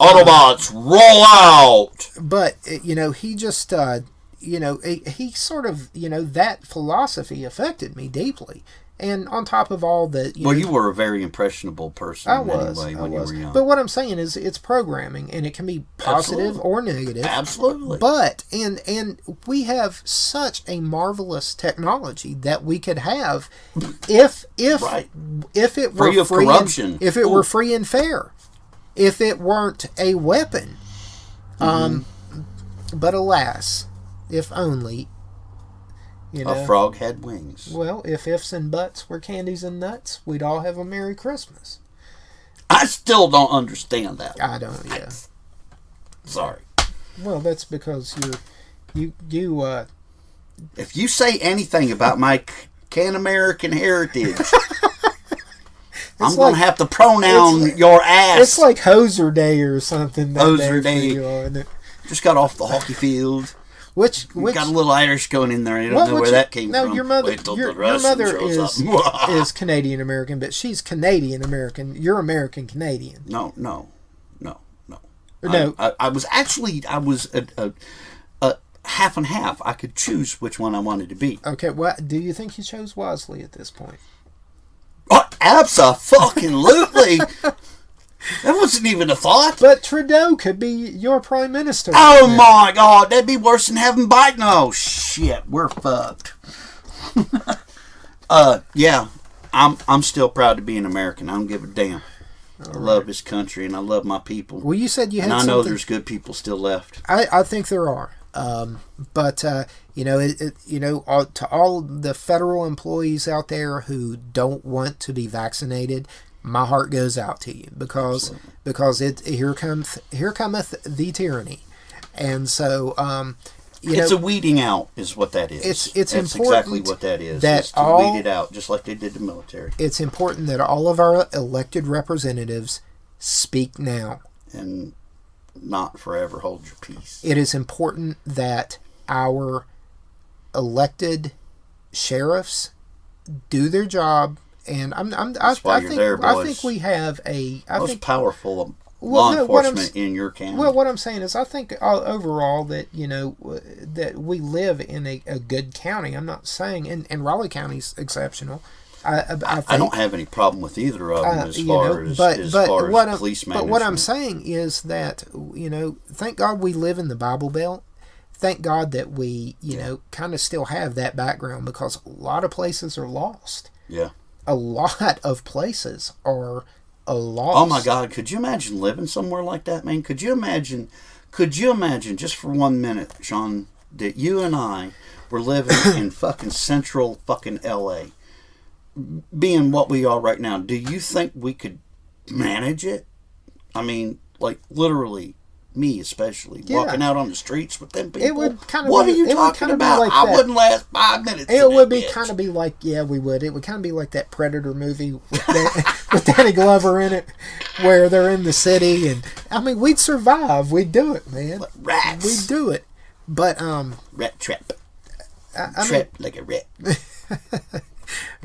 Autobots, uh, roll out! But, you know, he just, uh, you know, he, he sort of, you know, that philosophy affected me deeply. And on top of all the... You well, know, you were a very impressionable person. I was. Anyway, I when was. You were young. But what I'm saying is it's programming, and it can be positive Absolutely. or negative. Absolutely. But, and and we have such a marvelous technology that we could have if if right. if it were free of free corruption. And, if it Ooh. were free and fair. If it weren't a weapon. Mm-hmm. Um, but alas, if only. You know, a frog had wings. Well, if ifs and buts were candies and nuts, we'd all have a Merry Christmas. I still don't understand that. I don't, yeah. I, sorry. Well, that's because you're, you, you, uh... If you say anything about my can American heritage, I'm like, going to have to pronoun like, your ass. It's like Hoser Day or something. That Hoser Day. day. Just got off the hockey field. Which, which got a little Irish going in there. I don't what, know where you, that came no, from. No, your mother, your, your mother is is Canadian American, but she's Canadian American. You're American Canadian. No, no, no, no. no. I, I, I was actually I was a, a, a half and half. I could choose which one I wanted to be. Okay, well, do you think you chose wisely at this point? Oh, abso-fucking-lutely. That wasn't even a thought. But Trudeau could be your prime minister. Oh, man. My God. That'd be worse than having Biden. Oh, shit. We're fucked. uh, yeah, I'm I'm still proud to be an American. I don't give a damn. All I right. love this country, and I love my people. Well, you said you had and I something... know there's good people still left. I, I think there are. Um, but, uh, you know, it, it, you know, all, to all the federal employees out there who don't want to be vaccinated... My heart goes out to you because Absolutely. because it here cometh here cometh the tyranny, and so um, you it's know, a weeding out is what that is. It's it's That's important exactly what that is. That is to all, weed it out just like they did the military. It's important that all of our elected representatives speak now and not forever hold your peace. It is important that our elected sheriffs do their job. And I'm, I'm, I, That's why I you're think there, boys. I think we have a I most think, powerful law well, no, enforcement in your county. Well, what I'm saying is, I think uh, overall that you know uh, that we live in a, a good county. I'm not saying, and, and Raleigh County's exceptional. I, I, I, think, I don't have any problem with either of them as uh, far know, as, but, as but far what as police management. But what I'm saying is that you know, thank God we live in the Bible Belt. Thank God that we you yeah. know kind of still have that background because a lot of places are lost. Yeah. A lot of places are a loss. Oh my God! Could you imagine living somewhere like that, man? Could you imagine? Could you imagine just for one minute, Sean, that you and I were living in fucking central fucking L A, being what we are right now? Do you think we could manage it? I mean, like literally. Me especially yeah. walking out on the streets with them people. It would kind of what be, are you talking about? Like I that. wouldn't last five minutes. It would be bitch. kind of be like yeah, we would. It would kind of be like that Predator movie with, that, with Danny Glover in it, where they're in the city, and I mean we'd survive. We'd do it, man. But rats. We'd do it, but um, rat trap. I, I trap mean, like a rat.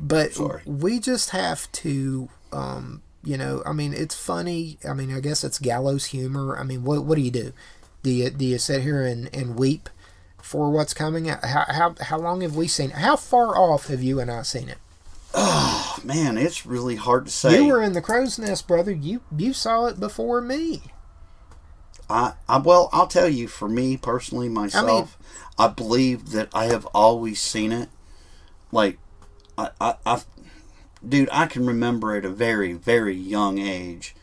But Sorry. we just have to um. You know, I mean, it's funny. I mean, I guess it's gallows humor. I mean, what what do you do? Do you do you sit here and, and weep for what's coming? How how how long have we seen? How far off have you and I seen it? Oh man, it's really hard to say. You were in the crow's nest, brother. You you saw it before me. I, I well, I'll tell you. For me personally, myself, I, mean, I believe that I have always seen it. Like, I I. I've, Dude, I can remember at a very, very young age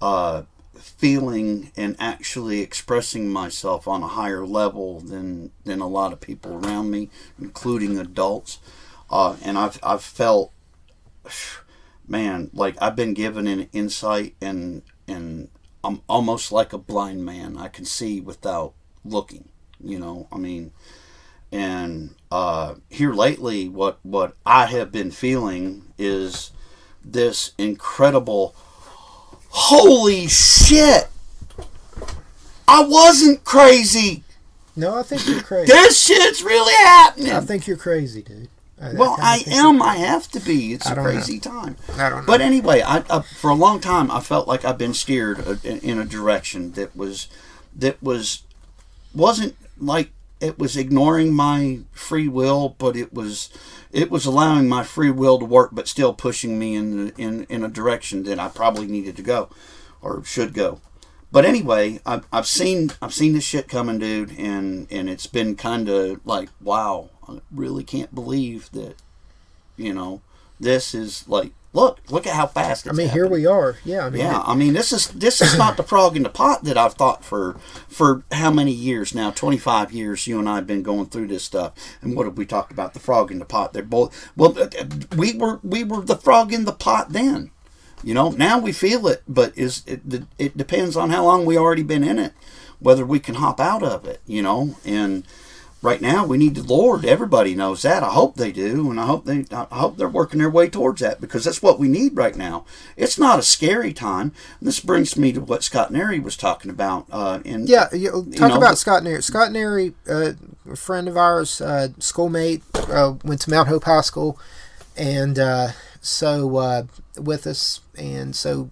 uh, feeling and actually expressing myself on a higher level than than a lot of people around me, including adults. Uh, and I've, I've felt, man, like I've been given an insight and, and I'm almost like a blind man. I can see without looking, you know, I mean... And uh, here lately, what, what I have been feeling is this incredible, holy shit, I wasn't crazy. No, I think you're crazy. This shit's really happening. I think you're crazy, dude. I, well, I, I am. I have to be. It's a crazy know. time. I don't know. But anyway, I, I, for a long time, I felt like I've been steered a, in, in a direction that was, that was, wasn't like, it was ignoring my free will, but it was it was allowing my free will to work, but still pushing me in the, in in a direction that I probably needed to go, or should go. But anyway, I've I've seen I've seen this shit coming, dude, and and it's been kind of like, wow, I really can't believe that, you know, this is like look, look at how fast it's I mean, happened. Here we are. Yeah. I mean, yeah. It, I mean, this is this is not the frog in the pot that I've thought for for how many years now? twenty-five years. You and I have been going through this stuff. And what have we talked about? The frog in the pot. They're both. Well, we were we were the frog in the pot then. You know, now we feel it, but is it, it depends on how long we already been in it, whether we can hop out of it. You know, and right now we need the Lord. Everybody knows that. I hope they do, and I hope they I hope they're working their way towards that, because that's what we need right now. It's not a scary time. And this brings me to what Scott Nery was talking about. Uh, in yeah, you, talk you know, about Scott Nery. Scott Nery, uh, a friend of ours, uh, schoolmate, uh, went to Mount Hope High School, and. Uh, So uh, with us, and so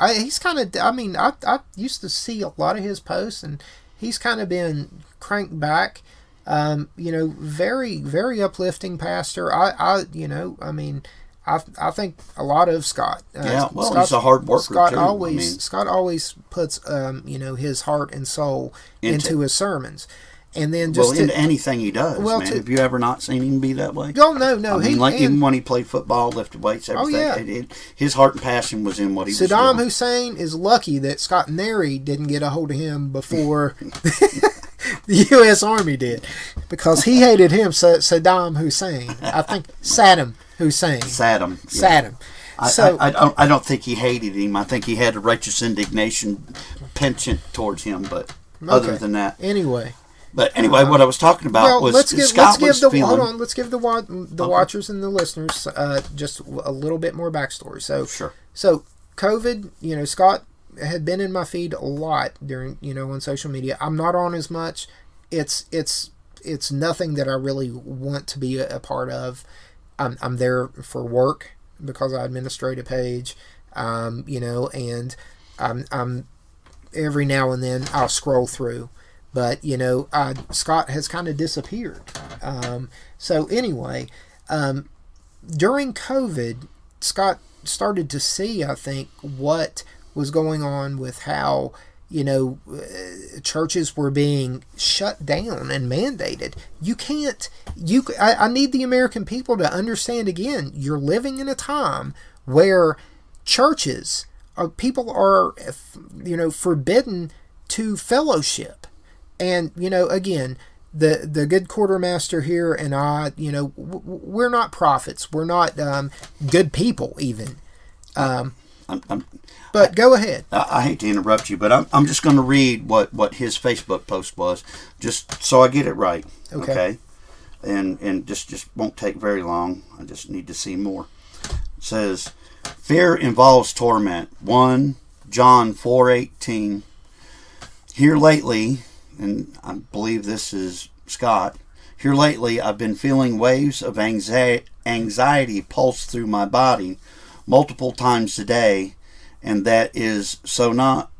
I, he's kind of. I mean, I I used to see a lot of his posts, and he's kind of been cranked back. Um, you know, very very uplifting pastor. I, I you know, I mean, I I think a lot of Scott. Uh, yeah, well, Scott, he's a hard worker. Scott too. always I mean, Scott always puts um you know his heart and soul into, into his sermons. And then just well, to, into anything he does, well, man. To, have you ever not seen him be that way? Oh, no, no. I mean, he, like and, even when he played football, lifted weights, everything. Oh, yeah. it, it, his heart and passion was in what he Saddam was doing. Saddam Hussein is lucky that Scott Nery didn't get a hold of him before the U S Army did, because he hated him, so Saddam Hussein. I think Saddam Hussein. Saddam. Yeah. Saddam. I, so, I, I, don't, I don't think he hated him. I think he had a righteous indignation penchant towards him, but okay. Other than that. Anyway. But anyway, what I was talking about well, was let's give, Scott let's was give the, feeling... Hold on, let's give the wa- the okay. watchers and the listeners uh, just a little bit more backstory. So, sure. So, COVID, you know, Scott had been in my feed a lot during, you know, on social media. I'm not on as much. It's it's it's nothing that I really want to be a, a part of. I'm, I'm there for work because I administrate a page, um, you know, and I'm, I'm every now and then I'll scroll through. But, you know, uh, Scott has kind of disappeared. Um, so anyway, um, during COVID, Scott started to see, I think, what was going on with how, you know, uh, churches were being shut down and mandated. You can't, you. I, I need the American people to understand, again, you're living in a time where churches, uh, people are, you know, forbidden to fellowship. And, you know, again, the the good quartermaster here and I, you know, w- we're not prophets. We're not um, good people, even. Um, I'm, I'm, but I, go ahead. I, I hate to interrupt you, but I'm, I'm just going to read what, what his Facebook post was, just so I get it right. Okay. okay? And and just, just won't take very long. I just need to see more. It says, fear involves torment. One, John four eighteen. Here lately... and I believe this is Scott, here lately I've been feeling waves of anxi- anxiety pulse through my body multiple times a day, and that is so not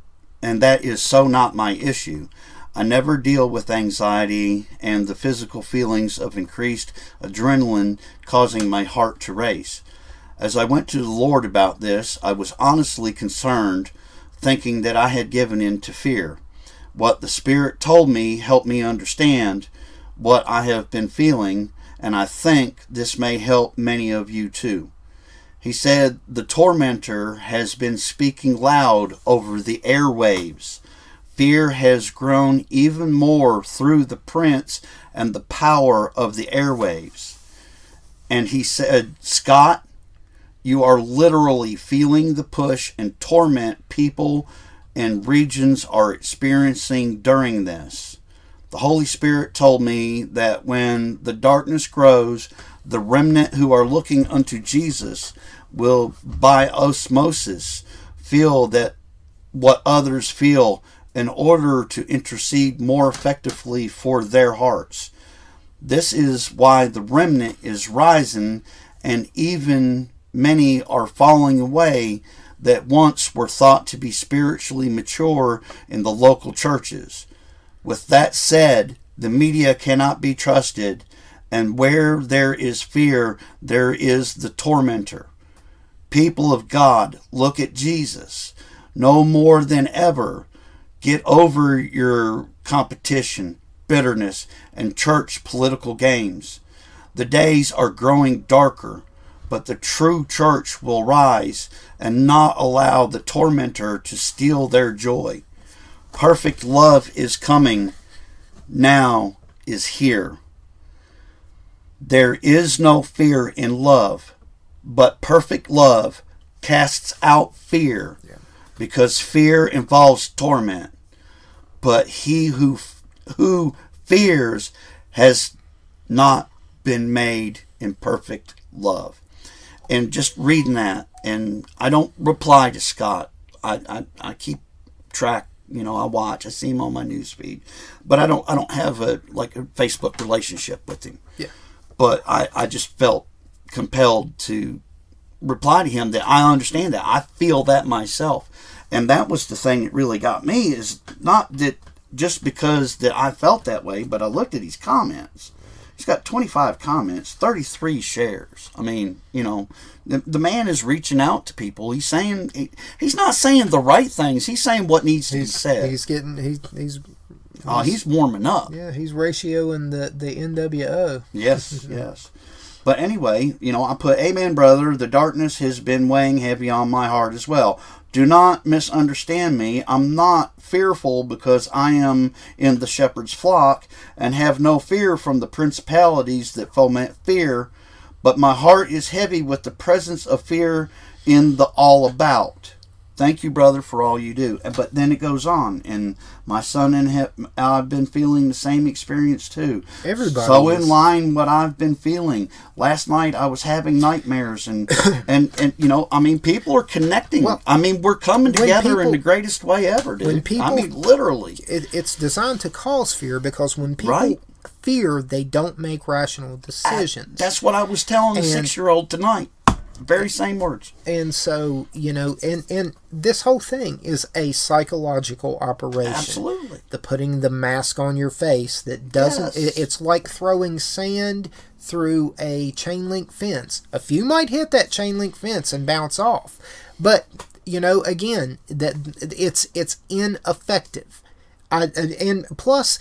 and that is so not my issue. I never deal with anxiety and the physical feelings of increased adrenaline causing my heart to race. As I went to the Lord about this, I was honestly concerned, thinking that I had given in to fear. What the Spirit told me helped me understand what I have been feeling, and I think this may help many of you too. He said, the tormentor has been speaking loud over the airwaves. Fear has grown even more through the prince and the power of the airwaves. And he said, Scott, you are literally feeling the push and torment people and regions are experiencing during this. The Holy Spirit told me that when the darkness grows, the remnant who are looking unto Jesus will by osmosis feel that what others feel in order to intercede more effectively for their hearts. This is why the remnant is rising, and even many are falling away that once were thought to be spiritually mature in the local churches. With that said, the media cannot be trusted, and where there is fear, there is the tormentor. People of God, look at Jesus. No more than ever, get over your competition, bitterness, and church political games. The days are growing darker. but the true church will rise and not allow the tormentor to steal their joy. Perfect love is coming, now is here. There is no fear in love, but perfect love casts out fear, yeah. because fear involves torment. But he who who fears has not been made in perfect love. And just reading that, and I don't reply to Scott. I, I I keep track, you know. I watch. I see him on my newsfeed, but I don't I don't have a like a Facebook relationship with him. Yeah. But I I just felt compelled to reply to him that I understand that. I feel that myself. And that was the thing that really got me, is not that just because that I felt that way, but I looked at his comments. He's got twenty-five comments, thirty-three shares. I mean, you know, the, the man is reaching out to people. He's saying, he, he's not saying the right things. He's saying what needs to he's, be said. He's getting, he's, he's, oh, he's, he's warming up. Yeah, he's ratioing the, the N W O. Yes, yes. But anyway, you know, I put, amen, brother, the darkness has been weighing heavy on my heart as well. Do not misunderstand me. I'm not fearful because I am in the shepherd's flock and have no fear from the principalities that foment fear, but my heart is heavy with the presence of fear in the all about. Thank you, brother, for all you do. But then it goes on, and my son and he- I've been feeling the same experience too. Everybody, so in line what I've been feeling. Last night I was having nightmares, and and, and you know, I mean, people are connecting. Well, I mean, we're coming together people, in the greatest way ever, dude. When people, I mean, literally, it, it's designed to cause fear because when people. Right. fear, they don't make rational decisions. I, that's what I was telling and, the six-year-old tonight. Very same words. And so, you know, and, and this whole thing is a psychological operation. Absolutely. The putting the mask on your face that doesn't, yes. it, it's like throwing sand through a chain link fence. A few might hit that chain link fence and bounce off. But, you know, again, that it's it's ineffective. I, and plus,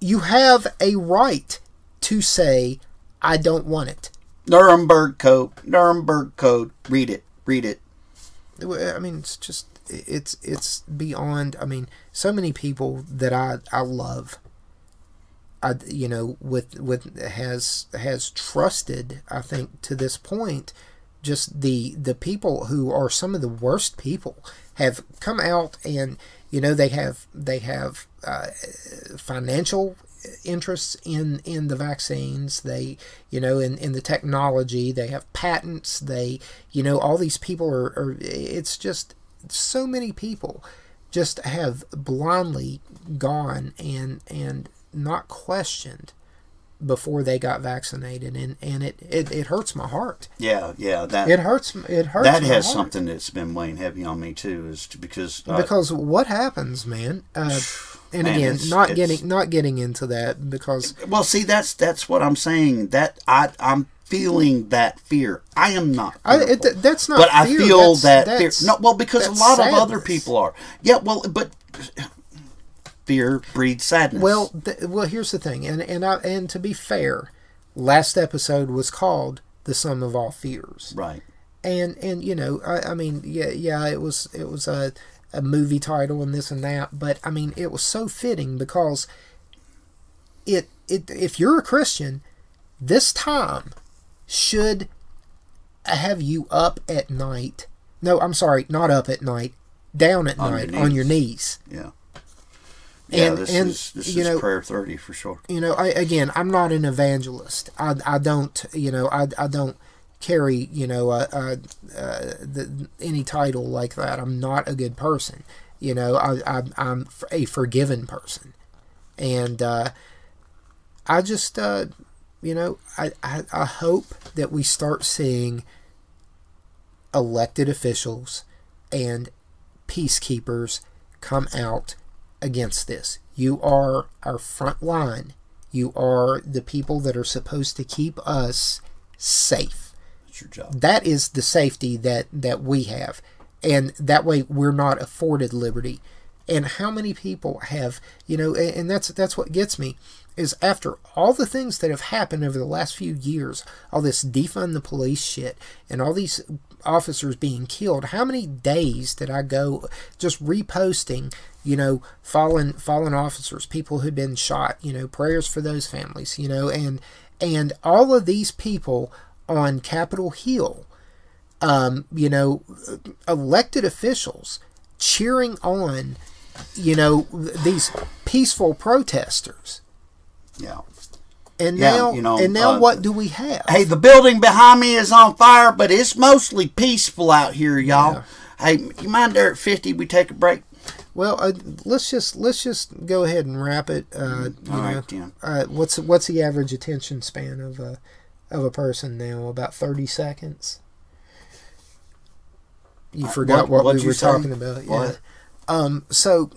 you have a right to say, I don't want it. Nuremberg Code, Nuremberg Code, read it, read it. I mean, it's just, it's it's beyond, I mean, so many people that I, I love, I, you know, with, with has has trusted, I think, to this point, just the, the people who are some of the worst people have come out and, you know, they have, they have uh, financial interests in in the vaccines, they you know in in the technology, they have patents, they you know all these people are, are it's just so many people just have blindly gone and and not questioned before they got vaccinated, and and it it, it hurts my heart. Yeah, yeah, that it hurts. It hurts. That my has heart. Something that's been weighing heavy on me too, is to, because I, because what happens, man? Uh, and man, again, it's, not it's, getting not getting into that because well, see, that's that's what I'm saying. That I I'm feeling that fear. I am not. I, it, that's not. But fear. I feel that's, that that's, fear. No, well, because a lot sadness. Of other people are. Yeah, well, but. Fear breeds sadness. Well, th- well, here's the thing, and and I, and to be fair, last episode was called "The Sum of All Fears," right? And and you know, I, I mean, yeah, yeah, it was it was a a movie title and this and that, but I mean, it was so fitting because it it if you're a Christian, this time should have you up at night. No, I'm sorry, not up at night, down at on night your on your knees. Yeah. Yeah, and, this and, is this you is know, prayer thirty for sure. You know, I, again, I'm not an evangelist. I, I don't, you know, I, I don't carry, you know, uh, uh, the, any title like that. I'm not a good person. You know, I, I I'm a forgiven person, and uh, I just, uh, you know, I, I I hope that we start seeing elected officials and peacekeepers come out against this. You are our front line. You are the people that are supposed to keep us safe. That's your job. That is the safety that, that we have. And that way we're not afforded liberty. And how many people have, you know, and that's that's what gets me. is after all the things that have happened over the last few years, all this defund the police shit and all these officers being killed, how many days did I go just reposting, you know, fallen fallen officers, people who'd been shot, you know, prayers for those families, you know, and and all of these people on Capitol Hill, um, you know, elected officials cheering on, you know, these peaceful protesters. Yeah. And yeah, now, you know, and now uh, what do we have? Hey, the building behind me is on fire, but it's mostly peaceful out here, y'all. Yeah. Hey, you mind there at fifty we take a break? Well, uh, let's just let's just go ahead and wrap it. Uh, you All know, right, then. Uh, what's what's the average attention span of a of a person now? About thirty seconds. You uh, forgot what, what, what we were saying? talking about. What? Yeah. Um. So.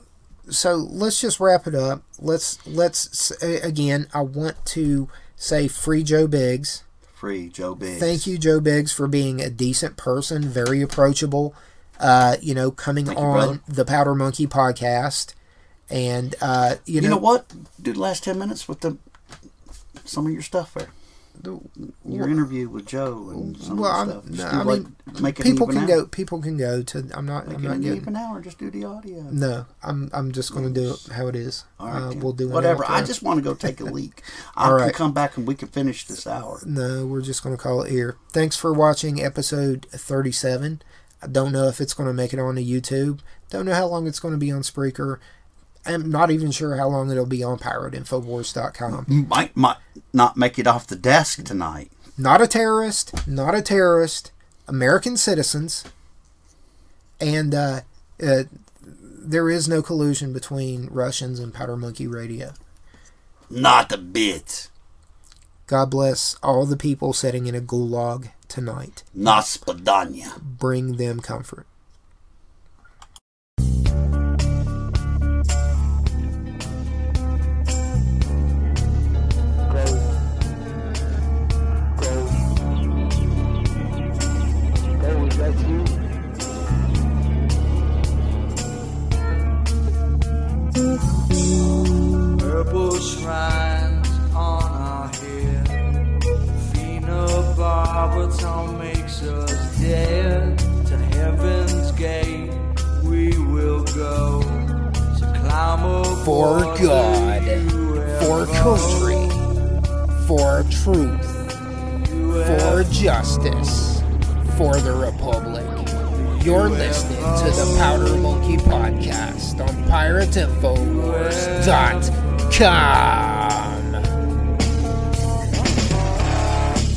So let's just wrap it up. Let's let's again. I want to say free Joe Biggs. Free Joe Biggs. Thank you, Joe Biggs, for being a decent person, very approachable. Uh, you know, coming Thank on you, the Powder Monkey podcast, and uh, you, you know, know what? Do the last ten minutes with the some of your stuff there. Your interview with Joe and some well, of the stuff. Just no, I like, mean, make it people can hour. go. People can go to. I'm not. Make I'm it not getting an hour. Just do the audio. No, I'm. I'm just going to do it how it is. All right, uh, we'll do whatever. I just want to go take a leak. I All can right. come back and we can finish this hour. No, we're just going to call it here. Thanks for watching episode thirty-seven. I don't know if it's going to make it onto YouTube. Don't know how long it's going to be on Spreaker. I'm not even sure how long it'll be on Pirate Info Wars dot com. Might, might not make it off the desk tonight. Not a terrorist. Not a terrorist. American citizens. And uh, uh, there is no collusion between Russians and Powder Monkey Radio. Not a bit. God bless all the people sitting in a gulag tonight. Naspadanya. Bring them comfort. Purple shrines on our head, Fina Barberton makes us dead. To heaven's gate we will go, to climb up for God, for country, for truth, for justice, for the Republic. You're listening to the Powder Monkey Podcast on Pirate Info Wars dot com.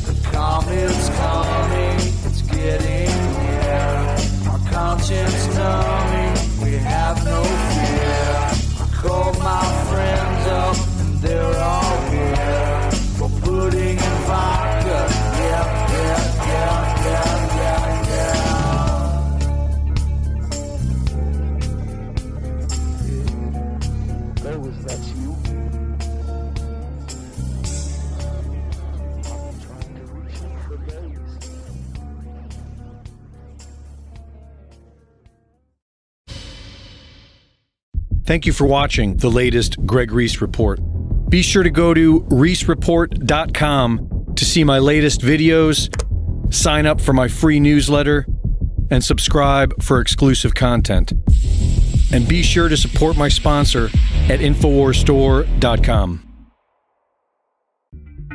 The comet's coming, it's getting near. Our conscience numbing, we have no fear. I called my friends up, and they're all here. For pudding and vodka, yeah, yeah, yeah, yeah, yeah, yeah. That's you. Thank you for watching the latest Greg Reese Report. Be sure to go to Reese Report dot com to see my latest videos, sign up for my free newsletter, and subscribe for exclusive content. And be sure to support my sponsor at Infowars Store dot com.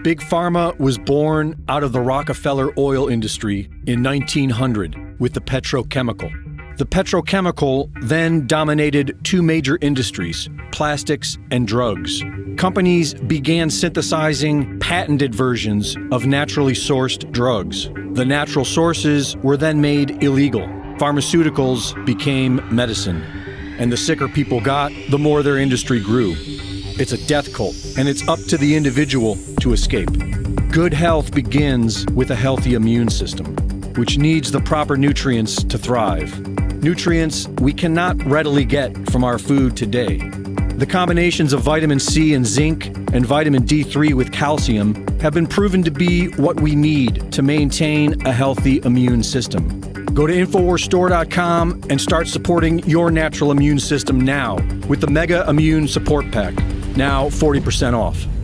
Big Pharma was born out of the Rockefeller oil industry in nineteen hundred with the petrochemical. The petrochemical then dominated two major industries, plastics and drugs. Companies began synthesizing patented versions of naturally sourced drugs. The natural sources were then made illegal. Pharmaceuticals became medicine. And the sicker people got, the more their industry grew. It's a death cult, and it's up to the individual to escape. Good health begins with a healthy immune system, which needs the proper nutrients to thrive. Nutrients we cannot readily get from our food today. The combinations of vitamin C and zinc and vitamin D three with calcium have been proven to be what we need to maintain a healthy immune system. Go to Infowars Store dot com and start supporting your natural immune system now with the Mega Immune Support Pack. now forty percent off.